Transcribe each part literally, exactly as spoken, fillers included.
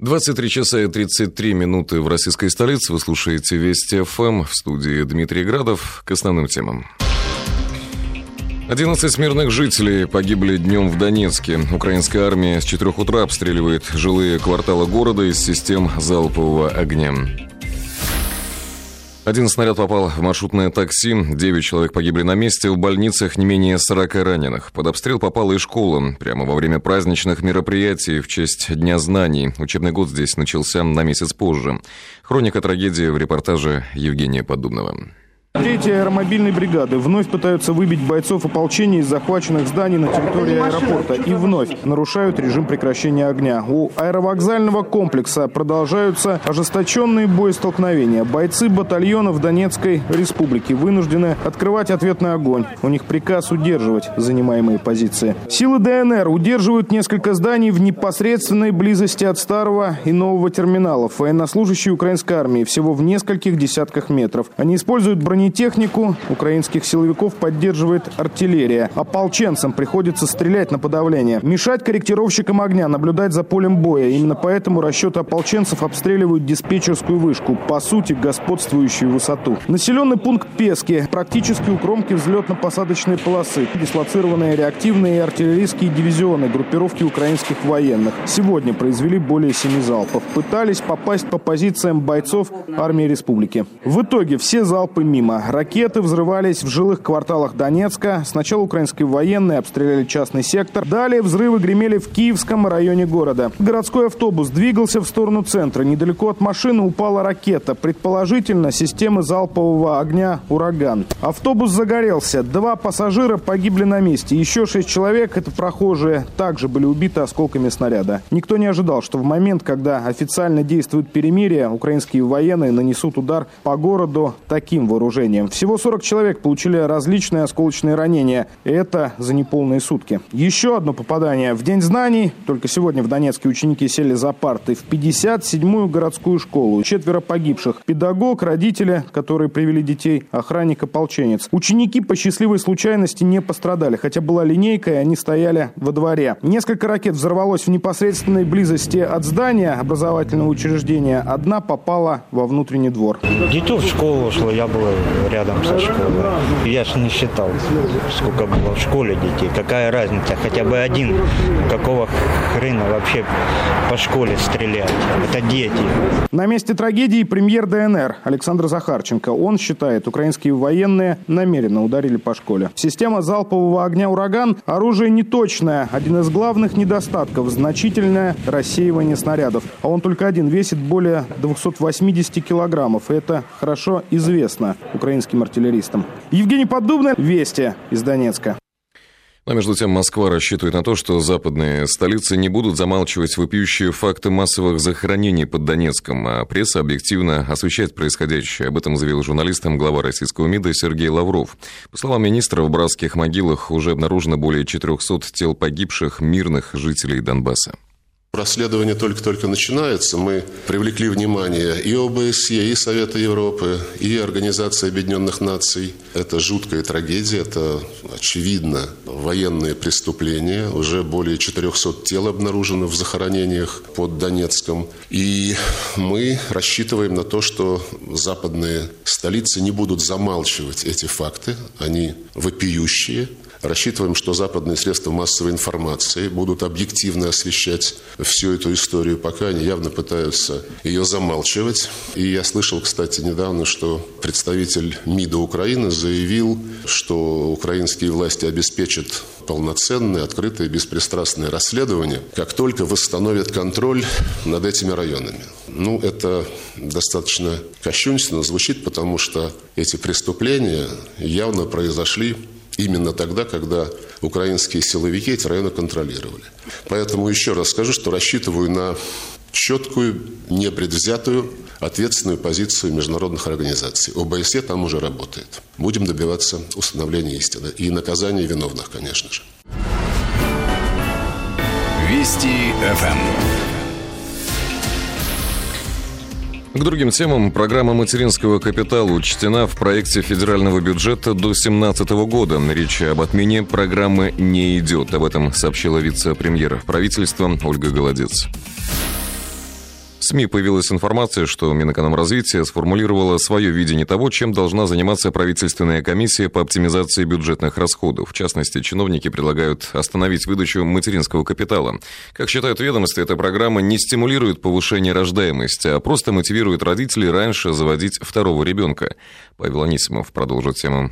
двадцать три часа и тридцать три минуты в российской столице. Вы слушаете Вести ФМ, в студии Дмитрий Градов. К основным темам. одиннадцать мирных жителей погибли днем в Донецке. Украинская армия с четырёх утра обстреливает жилые кварталы города из систем залпового огня. Один снаряд попал в маршрутное такси, девять человек погибли на месте, в больницах не менее сорока раненых. Под обстрел попала и школа. Прямо во время праздничных мероприятий в честь Дня знаний. Учебный год здесь начался на месяц позже. Хроника трагедии в репортаже Евгения Поддубного. Третьи аэромобильной бригады вновь пытаются выбить бойцов ополчения из захваченных зданий на территории аэропорта и вновь нарушают режим прекращения огня. У аэровокзального комплекса продолжаются ожесточенные боестолкновения. Бойцы батальонов Донецкой республики вынуждены открывать ответный огонь. У них приказ удерживать занимаемые позиции. Силы ДНР удерживают несколько зданий в непосредственной близости от старого и нового терминалов. Военнослужащие украинской армии всего в нескольких десятках метров. Они используют бронетехнику. Технику украинских силовиков поддерживает артиллерия. Ополченцам приходится стрелять на подавление. Мешать корректировщикам огня, наблюдать за полем боя. Именно поэтому расчеты ополченцев обстреливают диспетчерскую вышку, по сути, господствующую высоту. Населенный пункт Пески, практически у кромки взлетно-посадочной полосы, дислоцированные реактивные и артиллерийские дивизионы группировки украинских военных. Сегодня произвели более семи залпов. Пытались попасть по позициям бойцов армии республики. В итоге все залпы мимо. Ракеты взрывались в жилых кварталах Донецка. Сначала украинские военные обстреляли частный сектор. Далее взрывы гремели в Киевском районе города. Городской автобус двигался в сторону центра. Недалеко от машины упала ракета. Предположительно, системы залпового огня «Ураган». Автобус загорелся. Два пассажира погибли на месте. Еще шесть человек, это прохожие, также были убиты осколками снаряда. Никто не ожидал, что в момент, когда официально действует перемирие, украинские военные нанесут удар по городу таким вооружением. Всего сорок человек получили различные осколочные ранения. И это за неполные сутки. Еще одно попадание в День знаний. Только сегодня в Донецке ученики сели за парты в пятьдесят седьмую городскую школу. Четверо погибших. Педагог, родители, которые привели детей, охранник, ополченец. Ученики по счастливой случайности не пострадали. Хотя была линейка, и они стояли во дворе. Несколько ракет взорвалось в непосредственной близости от здания образовательного учреждения. Одна попала во внутренний двор. Не то в школу шло, я был рядом со школой. Я же не считал, сколько было в школе детей. Какая разница, хотя бы один. Какого хрена вообще по школе стрелять? Это дети. На месте трагедии премьер ДНР Александр Захарченко. Он считает, украинские военные намеренно ударили по школе. Система залпового огня «Ураган» – оружие неточное. Один из главных недостатков – значительное рассеивание снарядов. А он только один весит более двухсот восьмидесяти килограммов. И это хорошо известно украинским артиллеристам. Евгений Поддубный, Вести из Донецка. А между тем Москва рассчитывает на то, что западные столицы не будут замалчивать вопиющие факты массовых захоронений под Донецком, а пресса объективно освещает происходящее. Об этом заявил журналистам глава российского МИДа Сергей Лавров. По словам министра, в братских могилах уже обнаружено более четырехсот тел погибших мирных жителей Донбасса. Расследование только-только начинается. Мы привлекли внимание и ОБСЕ, и Совета Европы, и Организации Объединенных Наций. Это жуткая трагедия, это, очевидно, военные преступления. Уже более четырехсот тел обнаружено в захоронениях под Донецком. И мы рассчитываем на то, что западные столицы не будут замалчивать эти факты. Они вопиющие. Рассчитываем, что западные средства массовой информации будут объективно освещать всю эту историю, пока они явно пытаются ее замалчивать. И я слышал, кстати, недавно, что представитель МИДа Украины заявил, что украинские власти обеспечат полноценное, открытое, беспристрастное расследование, как только восстановят контроль над этими районами. Ну, это достаточно кощунственно звучит, потому что эти преступления явно произошли именно тогда, когда украинские силовики эти районы контролировали. Поэтому еще раз скажу, что рассчитываю на четкую, непредвзятую, ответственную позицию международных организаций. ОБСЕ там уже работает. Будем добиваться установления истины и наказания виновных, конечно же. Вести ФМ. К другим темам. Программа материнского капитала учтена в проекте федерального бюджета до две тысячи семнадцатого года. Речи об отмене программы не идет. Об этом сообщила вице-премьер правительства Ольга Голодец. В СМИ появилась информация, что Минэкономразвития сформулировала свое видение того, чем должна заниматься правительственная комиссия по оптимизации бюджетных расходов. В частности, чиновники предлагают остановить выдачу материнского капитала. Как считают ведомости, эта программа не стимулирует повышение рождаемости, а просто мотивирует родителей раньше заводить второго ребенка. Павел Анисимов продолжит тему.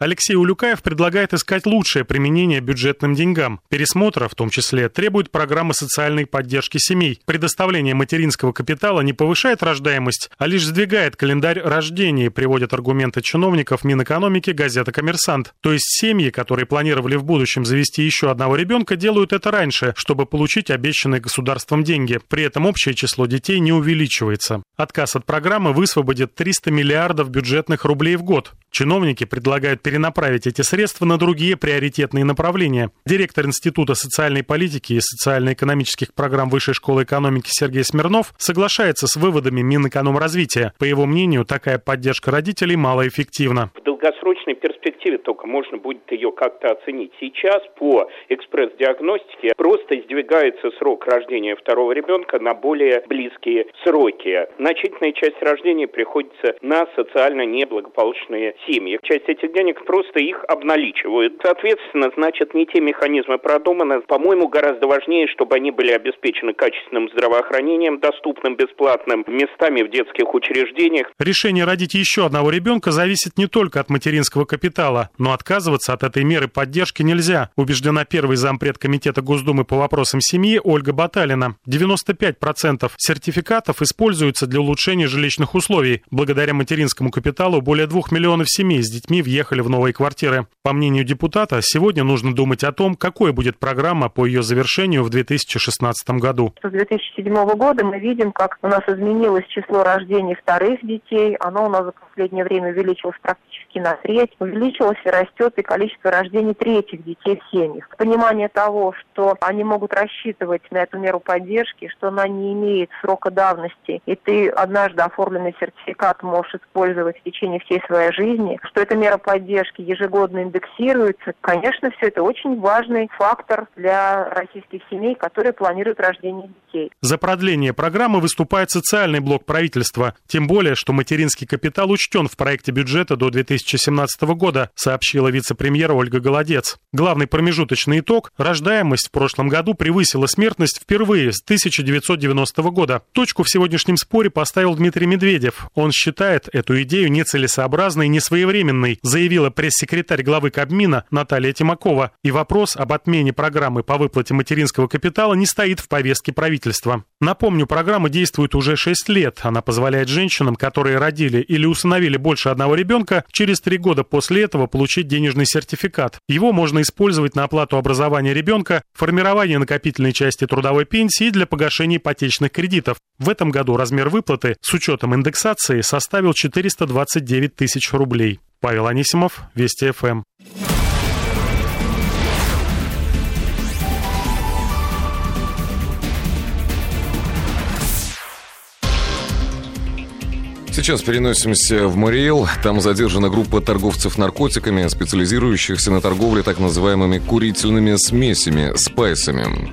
Алексей Улюкаев предлагает искать лучшее применение бюджетным деньгам. Пересмотра, в том числе, требует программы социальной поддержки семей. Предоставление материнского капитала не повышает рождаемость, а лишь сдвигает календарь рождения, приводят аргументы чиновников Минэкономики газета «Коммерсант». То есть семьи, которые планировали в будущем завести еще одного ребенка, делают это раньше, чтобы получить обещанные государством деньги. При этом общее число детей не увеличивается. Отказ от программы высвободит триста миллиардов бюджетных рублей в год. Чиновники предлагают перенаправить эти средства на другие приоритетные направления. Директор Института социальной политики и социально-экономических программ Высшей школы экономики Сергей Смирнов соглашается с выводами Минэкономразвития. По его мнению, такая поддержка родителей малоэффективна. В долгосрочной перспективе только можно будет ее как-то оценить. Сейчас по экспресс-диагностике просто сдвигается срок рождения второго ребенка на более близкие сроки. Значительная часть рождения приходится на социально неблагополучные семьи. Часть этих денег просто их обналичивают. Соответственно, значит, не те механизмы продуманы. По-моему, гораздо важнее, чтобы они были обеспечены качественным здравоохранением, доступным, бесплатным, местами в детских учреждениях. Решение родить еще одного ребенка зависит не только от материнского капитала, но отказываться от этой меры поддержки нельзя, убеждена первый зампред комитета Госдумы по вопросам семьи Ольга Баталина. девяносто пять процентов сертификатов используются для улучшения жилищных условий. Благодаря материнскому капиталу более двух миллионов семей с детьми въехали в новые квартиры. По мнению депутата, сегодня нужно думать о том, какой будет программа по ее завершению в две тысячи шестнадцатом году. С две тысячи седьмого года мы видим, как у нас изменилось число рождений вторых детей. Оно у нас за последнее время увеличилось практически на треть. Увеличилось и растет и количество рождений третьих детей в семьях. Понимание того, что они могут рассчитывать на эту меру поддержки, что она не имеет срока давности, и ты однажды оформленный сертификат можешь использовать в течение всей своей жизни, что эта мера поддержки ежегодно индексируется. Конечно, все это очень важный фактор для российских семей, которые планируют рождение детей. За продление программы выступает социальный блок правительства. Тем более, что материнский капитал учтен в проекте бюджета до две тысячи семнадцатого года, сообщила вице-премьер Ольга Голодец. Главный промежуточный итог – рождаемость в прошлом году превысила смертность впервые с тысяча девятьсот девяностого года. Точку в сегодняшнем споре поставил Дмитрий Медведев. Он считает эту идею нецелесообразной и несвоевременной, заявила пресс-секретарь главы Кабмина Наталья Тимакова. И вопрос об отмене программы по выплате материнского капитала не стоит в повестке правительства. Напомню, программа действует уже шесть лет. Она позволяет женщинам, которые родили или усыновили больше одного ребенка, через три года после этого получить денежный сертификат. Его можно использовать на оплату образования ребенка, формирование накопительной части трудовой пенсии и для погашения ипотечных кредитов. В этом году размер выплаты с учетом индексации составил четыреста двадцать девять тысяч рублей. Павел Анисимов, Вести ФМ. Сейчас переносимся в Мариэл. Там задержана группа торговцев наркотиками, специализирующихся на торговле так называемыми курительными смесями, спайсами.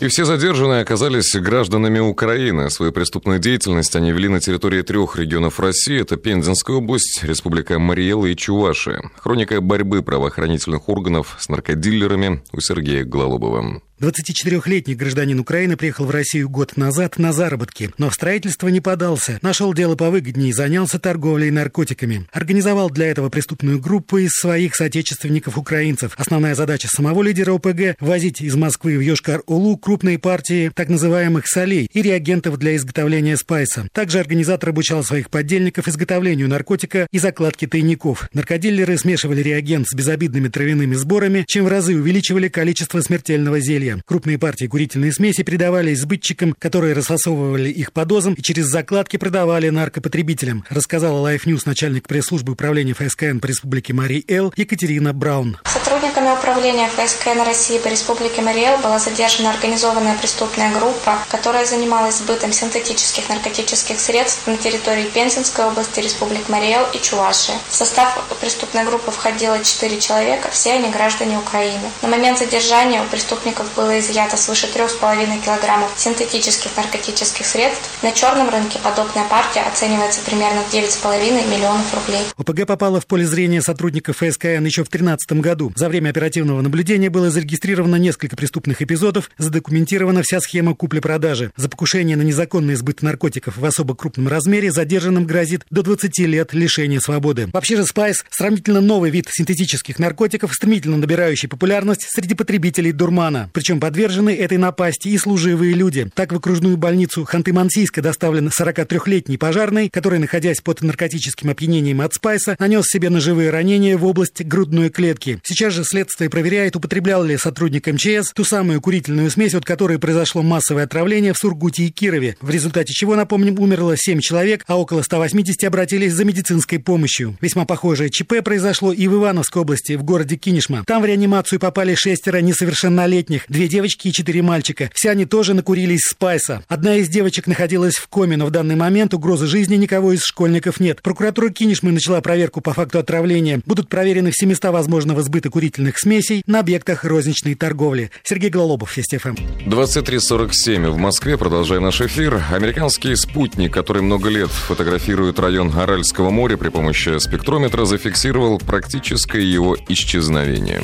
И все задержанные оказались гражданами Украины. Свою преступную деятельность они вели на территории трех регионов России. Это Пензенская область, Республика Мариэл и Чувашия. Хроника борьбы правоохранительных органов с наркодилерами у Сергея Галубова. двадцатичетырёхлетний гражданин Украины приехал в Россию год назад на заработки, но в строительство не подался. Нашел дело повыгоднее и занялся торговлей наркотиками. Организовал для этого преступную группу из своих соотечественников-украинцев. Основная задача самого лидера ОПГ – возить из Москвы в Йошкар-Олу крупные партии так называемых солей и реагентов для изготовления спайса. Также организатор обучал своих подельников изготовлению наркотика и закладке тайников. Наркодилеры смешивали реагент с безобидными травяными сборами, чем в разы увеличивали количество смертельного зелья. Крупные партии курительной смеси передавались сбытчикам, которые рассасовывали их по дозам и через закладки продавали наркопотребителям, рассказала Life News начальник пресс-службы управления ФСКН по Республике Мариэл Екатерина Браун. Сотрудниками управления ФСКН России по Республике Мариэл была задержана организованная преступная группа, которая занималась сбытом синтетических наркотических средств на территории Пензенской области, Республик Мариэл и Чувашии. В состав преступной группы входило четыре человека, все они граждане Украины. На момент задержания у преступников было было изъято свыше трёх с половиной килограммов синтетических наркотических средств. На черном рынке подобная партия оценивается примерно в девять с половиной миллионов рублей. ОПГ попала в поле зрения сотрудников ФСКН еще в две тысячи тринадцатом году. За время оперативного наблюдения было зарегистрировано несколько преступных эпизодов, задокументирована вся схема купли-продажи. За покушение на незаконный избыт наркотиков в особо крупном размере задержанным грозит до двадцати лет лишения свободы. Вообще же спайс – сравнительно новый вид синтетических наркотиков, стремительно набирающий популярность среди потребителей дурмана. Причем подвержены этой напасти и служивые люди. Так в окружную больницу Ханты-Мансийска доставлен сорокатрёхлетний пожарный, который, находясь под наркотическим опьянением от спайса, нанес себе ножевые ранения в область грудной клетки. Сейчас же следствие проверяет, употреблял ли сотрудник МЧС ту самую курительную смесь, от которой произошло массовое отравление в Сургуте и Кирове, в результате чего, напомним, умерло семь человек, а около ста восьмидесяти обратились за медицинской помощью. Весьма похожее ЧП произошло и в Ивановской области, в городе Кинешма. Там в реанимацию попали шестеро несовершеннолетних, две девочки и четыре мальчика. Все они тоже накурились спайса. Одна из девочек находилась в коме, но в данный момент угрозы жизни никого из школьников нет. Прокуратура Кинешмы начала проверку по факту отравления. Будут проверены все места возможного сбыта курительных смесей на объектах розничной торговли. Сергей Галубов, Вести ФМ. двадцать три сорок семь в Москве. Продолжая наш эфир. Американский спутник, который много лет фотографирует район Аральского моря при помощи спектрометра, зафиксировал практическое его исчезновение.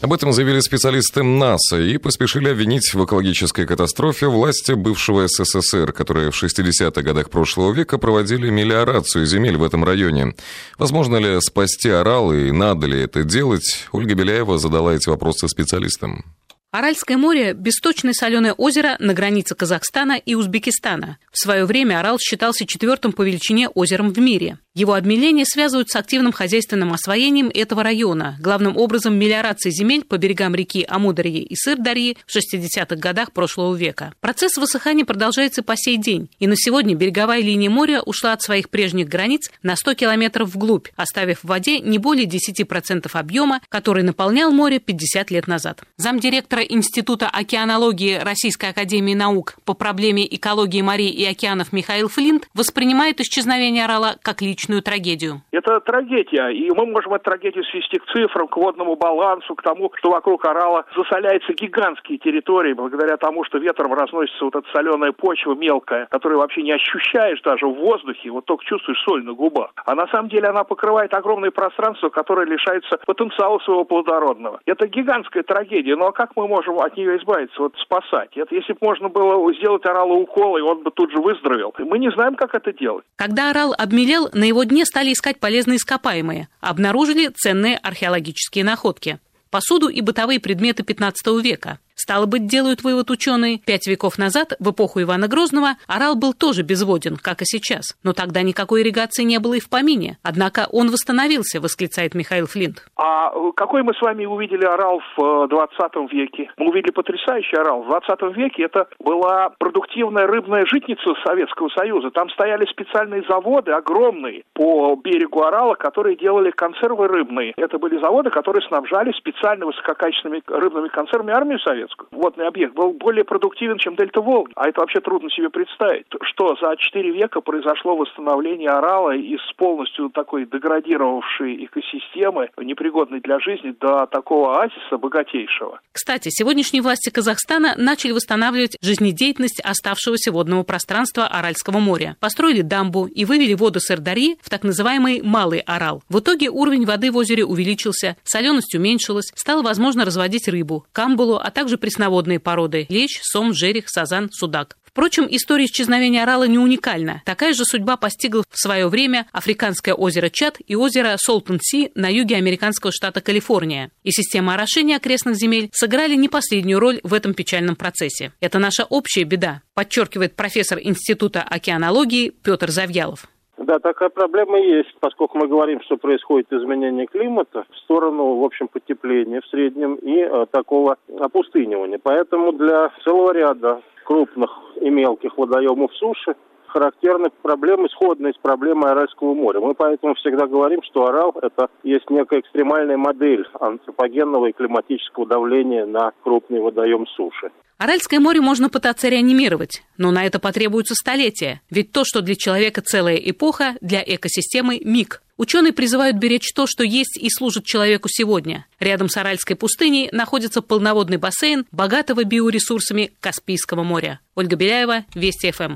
Об этом заявили специалисты НАСА и поспешили обвинить в экологической катастрофе власти бывшего СССР, которые в шестидесятых годах прошлого века проводили мелиорацию земель в этом районе. Возможно ли спасти Арал и надо ли это делать? Ольга Беляева задала эти вопросы специалистам. Аральское море – бесточное соленое озеро на границе Казахстана и Узбекистана. В свое время Арал считался четвертым по величине озером в мире. Его обмеление связывают с активным хозяйственным освоением этого района, главным образом мелиорацией земель по берегам реки Амударьи и Сырдарьи в шестидесятых годах прошлого века. Процесс высыхания продолжается по сей день, и на сегодня береговая линия моря ушла от своих прежних границ на сто километров вглубь, оставив в воде не более десяти процентов объема, который наполнял море пятьдесят лет назад. Замдиректор Института океанологии Российской академии наук по проблеме экологии морей и океанов Михаил Флинт воспринимает исчезновение Арала как личную трагедию. Это трагедия, и мы можем эту трагедию свести к цифрам, к водному балансу, к тому, что вокруг Арала засоляются гигантские территории, благодаря тому, что ветром разносится вот эта соленая почва мелкая, которую вообще не ощущаешь даже в воздухе, вот только чувствуешь соль на губах. А на самом деле она покрывает огромное пространство, которое лишается потенциала своего плодородного. Это гигантская трагедия, но как мы можем от нее избавиться, вот спасать. Это если бы можно было сделать Аралу укол, и он бы тут же выздоровел. Мы не знаем, как это делать. Когда Арал обмелел, на его дне стали искать полезные ископаемые. Обнаружили ценные археологические находки. Посуду и бытовые предметы пятнадцатого века. Стало быть, делают вывод ученые, пять веков назад, в эпоху Ивана Грозного, Арал был тоже безводен, как и сейчас. Но тогда никакой ирригации не было и в помине. Однако он восстановился, восклицает Михаил Флинт. А какой мы с вами увидели Арал в двадцатом веке? Мы увидели потрясающий Арал. В двадцатом веке это была продуктивная рыбная житница Советского Союза. Там стояли специальные заводы, огромные, по берегу Арала, которые делали консервы рыбные. Это были заводы, которые снабжали специально высококачественными рыбными консервами армию Советскую. Водный объект был более продуктивен, чем дельта Волги. А это вообще трудно себе представить, что за четыре века произошло восстановление Арала из полностью такой деградировавшей экосистемы, непригодной для жизни, до такого оазиса богатейшего. Кстати, сегодняшние власти Казахстана начали восстанавливать жизнедеятельность оставшегося водного пространства Аральского моря. Построили дамбу и вывели воду с Сырдарьи в так называемый Малый Арал. В итоге уровень воды в озере увеличился, соленость уменьшилась, стало возможно разводить рыбу, камбалу, а также пресноводные породы – лещ, сом, жерех, сазан, судак. Впрочем, история исчезновения Арала не уникальна. Такая же судьба постигла в свое время африканское озеро Чад и озеро Солтон-Си на юге американского штата Калифорния. И система орошения окрестных земель сыграли не последнюю роль в этом печальном процессе. Это наша общая беда, подчеркивает профессор Института океанологии Пётр Завьялов. Да, такая проблема есть, поскольку мы говорим, что происходит изменение климата в сторону, в общем, потепления в среднем и э, такого опустынивания. Поэтому для целого ряда крупных и мелких водоемов суши характерны проблемы, сходные с проблемой Аральского моря. Мы поэтому всегда говорим, что Арал – это есть некая экстремальная модель антропогенного и климатического давления на крупный водоем суши. Аральское море можно пытаться реанимировать, но на это потребуются столетия. Ведь то, что для человека целая эпоха, для экосистемы – миг. Ученые призывают беречь то, что есть и служит человеку сегодня. Рядом с Аральской пустыней находится полноводный бассейн богатого биоресурсами Каспийского моря. Ольга Беляева, Вести ФМ.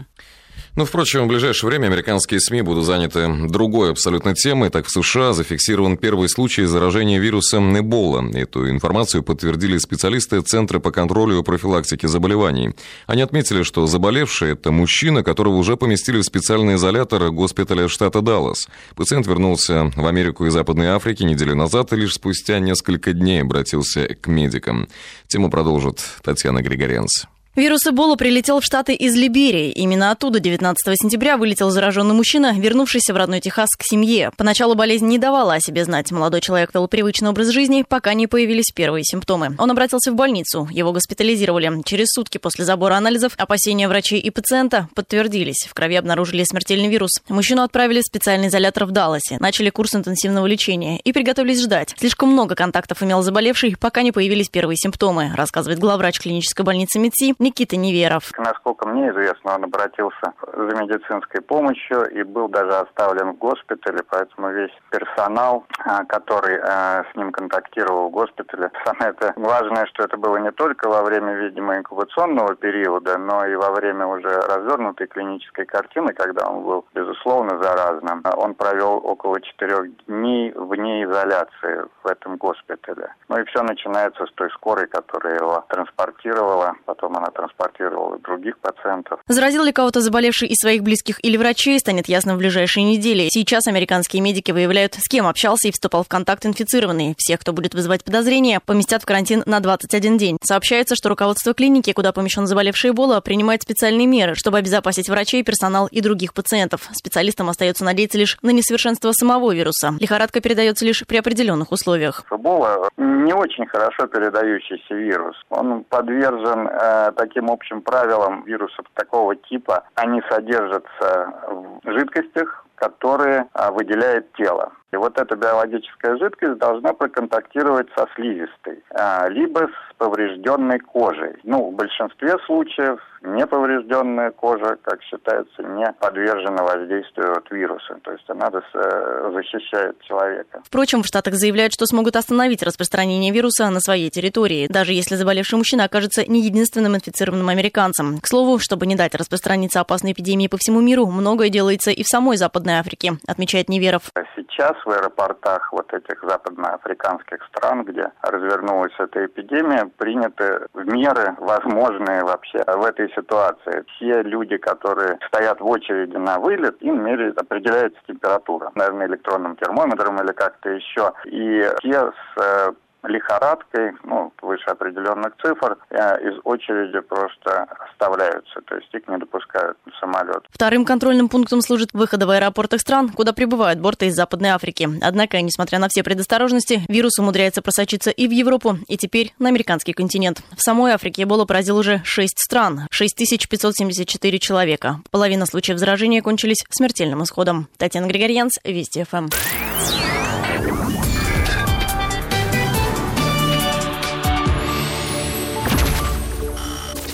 Ну, впрочем, в ближайшее время американские СМИ будут заняты другой абсолютно темой. Так, в США зафиксирован первый случай заражения вирусом Эбола. Эту информацию подтвердили специалисты Центра по контролю и профилактике заболеваний. Они отметили, что заболевший – это мужчина, которого уже поместили в специальный изолятор госпиталя штата Даллас. Пациент вернулся в Америку из Западной Африки неделю назад и лишь спустя несколько дней обратился к медикам. Тему продолжит Татьяна Григорьянц. Вирус Эбола прилетел в Штаты из Либерии. Именно оттуда девятнадцатого сентября вылетел зараженный мужчина, вернувшийся в родной Техас к семье. Поначалу болезнь не давала о себе знать. Молодой человек вел привычный образ жизни, пока не появились первые симптомы. Он обратился в больницу. Его госпитализировали. Через сутки после забора анализов опасения врачей и пациента подтвердились. В крови обнаружили смертельный вирус. Мужчину отправили в специальный изолятор в Далласе. Начали курс интенсивного лечения и приготовились ждать. Слишком много контактов имел заболевший, пока не появились первые симптомы, рассказывает главврач клинической больницы МИДСИ Никита Неверов. Насколько мне известно, он обратился за медицинской помощью и был даже оставлен в госпитале, поэтому весь персонал, который э, с ним контактировал в госпитале, самое важное, что это было не только во время, видимо, инкубационного периода, но и во время уже развернутой клинической картины, когда он был, безусловно, заразным. Он провел около четырех дней вне изоляции в этом госпитале. Ну и все начинается с той скорой, которая его транспортировала, потом она транспортировала других пациентов. Заразил ли кого-то заbolевший из своих близких или врачей, станет ясно в ближайшие недели. Сейчас американские медики выявляют, с кем общался и вступал в контакт инфицированный. Всех, кто будет вызывать подозрения, поместят в карантин на двадцать один день. Сообщается, что руководство клиники, куда помещен заболевший Эбола, принимает специальные меры, чтобы обезопасить врачей, персонал и других пациентов. Специалистам остается надеяться лишь на несовершенство самого вируса. Лихорадка передается лишь при определенных условиях. Эбола не очень хорошо передающийся вирус. Он подвержен э, таким общим правилам вирусов такого типа. Они содержатся в жидкостях, которые выделяет тело. И вот эта биологическая жидкость должна проконтактировать со слизистой, либо с поврежденной кожей. Ну, в большинстве случаев неповрежденная кожа, как считается, не подвержена воздействию от вируса. То есть она защищает человека. Впрочем, в Штатах заявляют, что смогут остановить распространение вируса на своей территории, даже если заболевший мужчина окажется не единственным инфицированным американцем. К слову, чтобы не дать распространиться опасной эпидемии по всему миру, многое делается и в самой Западной Африке, отмечает Неверов. Сейчас в аэропортах вот этих западноафриканских стран, где развернулась эта эпидемия, приняты меры, возможные вообще в этой ситуации. Все люди, которые стоят в очереди на вылет, им меряют, определяется температура, наверное, электронным термометром или как-то еще. И все с лихорадкой, ну, выше определенных цифр, из очереди просто оставляются, то есть их не допускают в самолет. Вторым контрольным пунктом служит выходы в аэропортах стран, куда прибывают борты из Западной Африки. Однако, несмотря на все предосторожности, вирус умудряется просочиться и в Европу, и теперь на американский континент. В самой Африке Эбола поразил уже шесть стран, шесть тысяч пятьсот семьдесят четыре человека. Половина случаев заражения кончились смертельным исходом. Татьяна Григорьянц, Вести ФМ.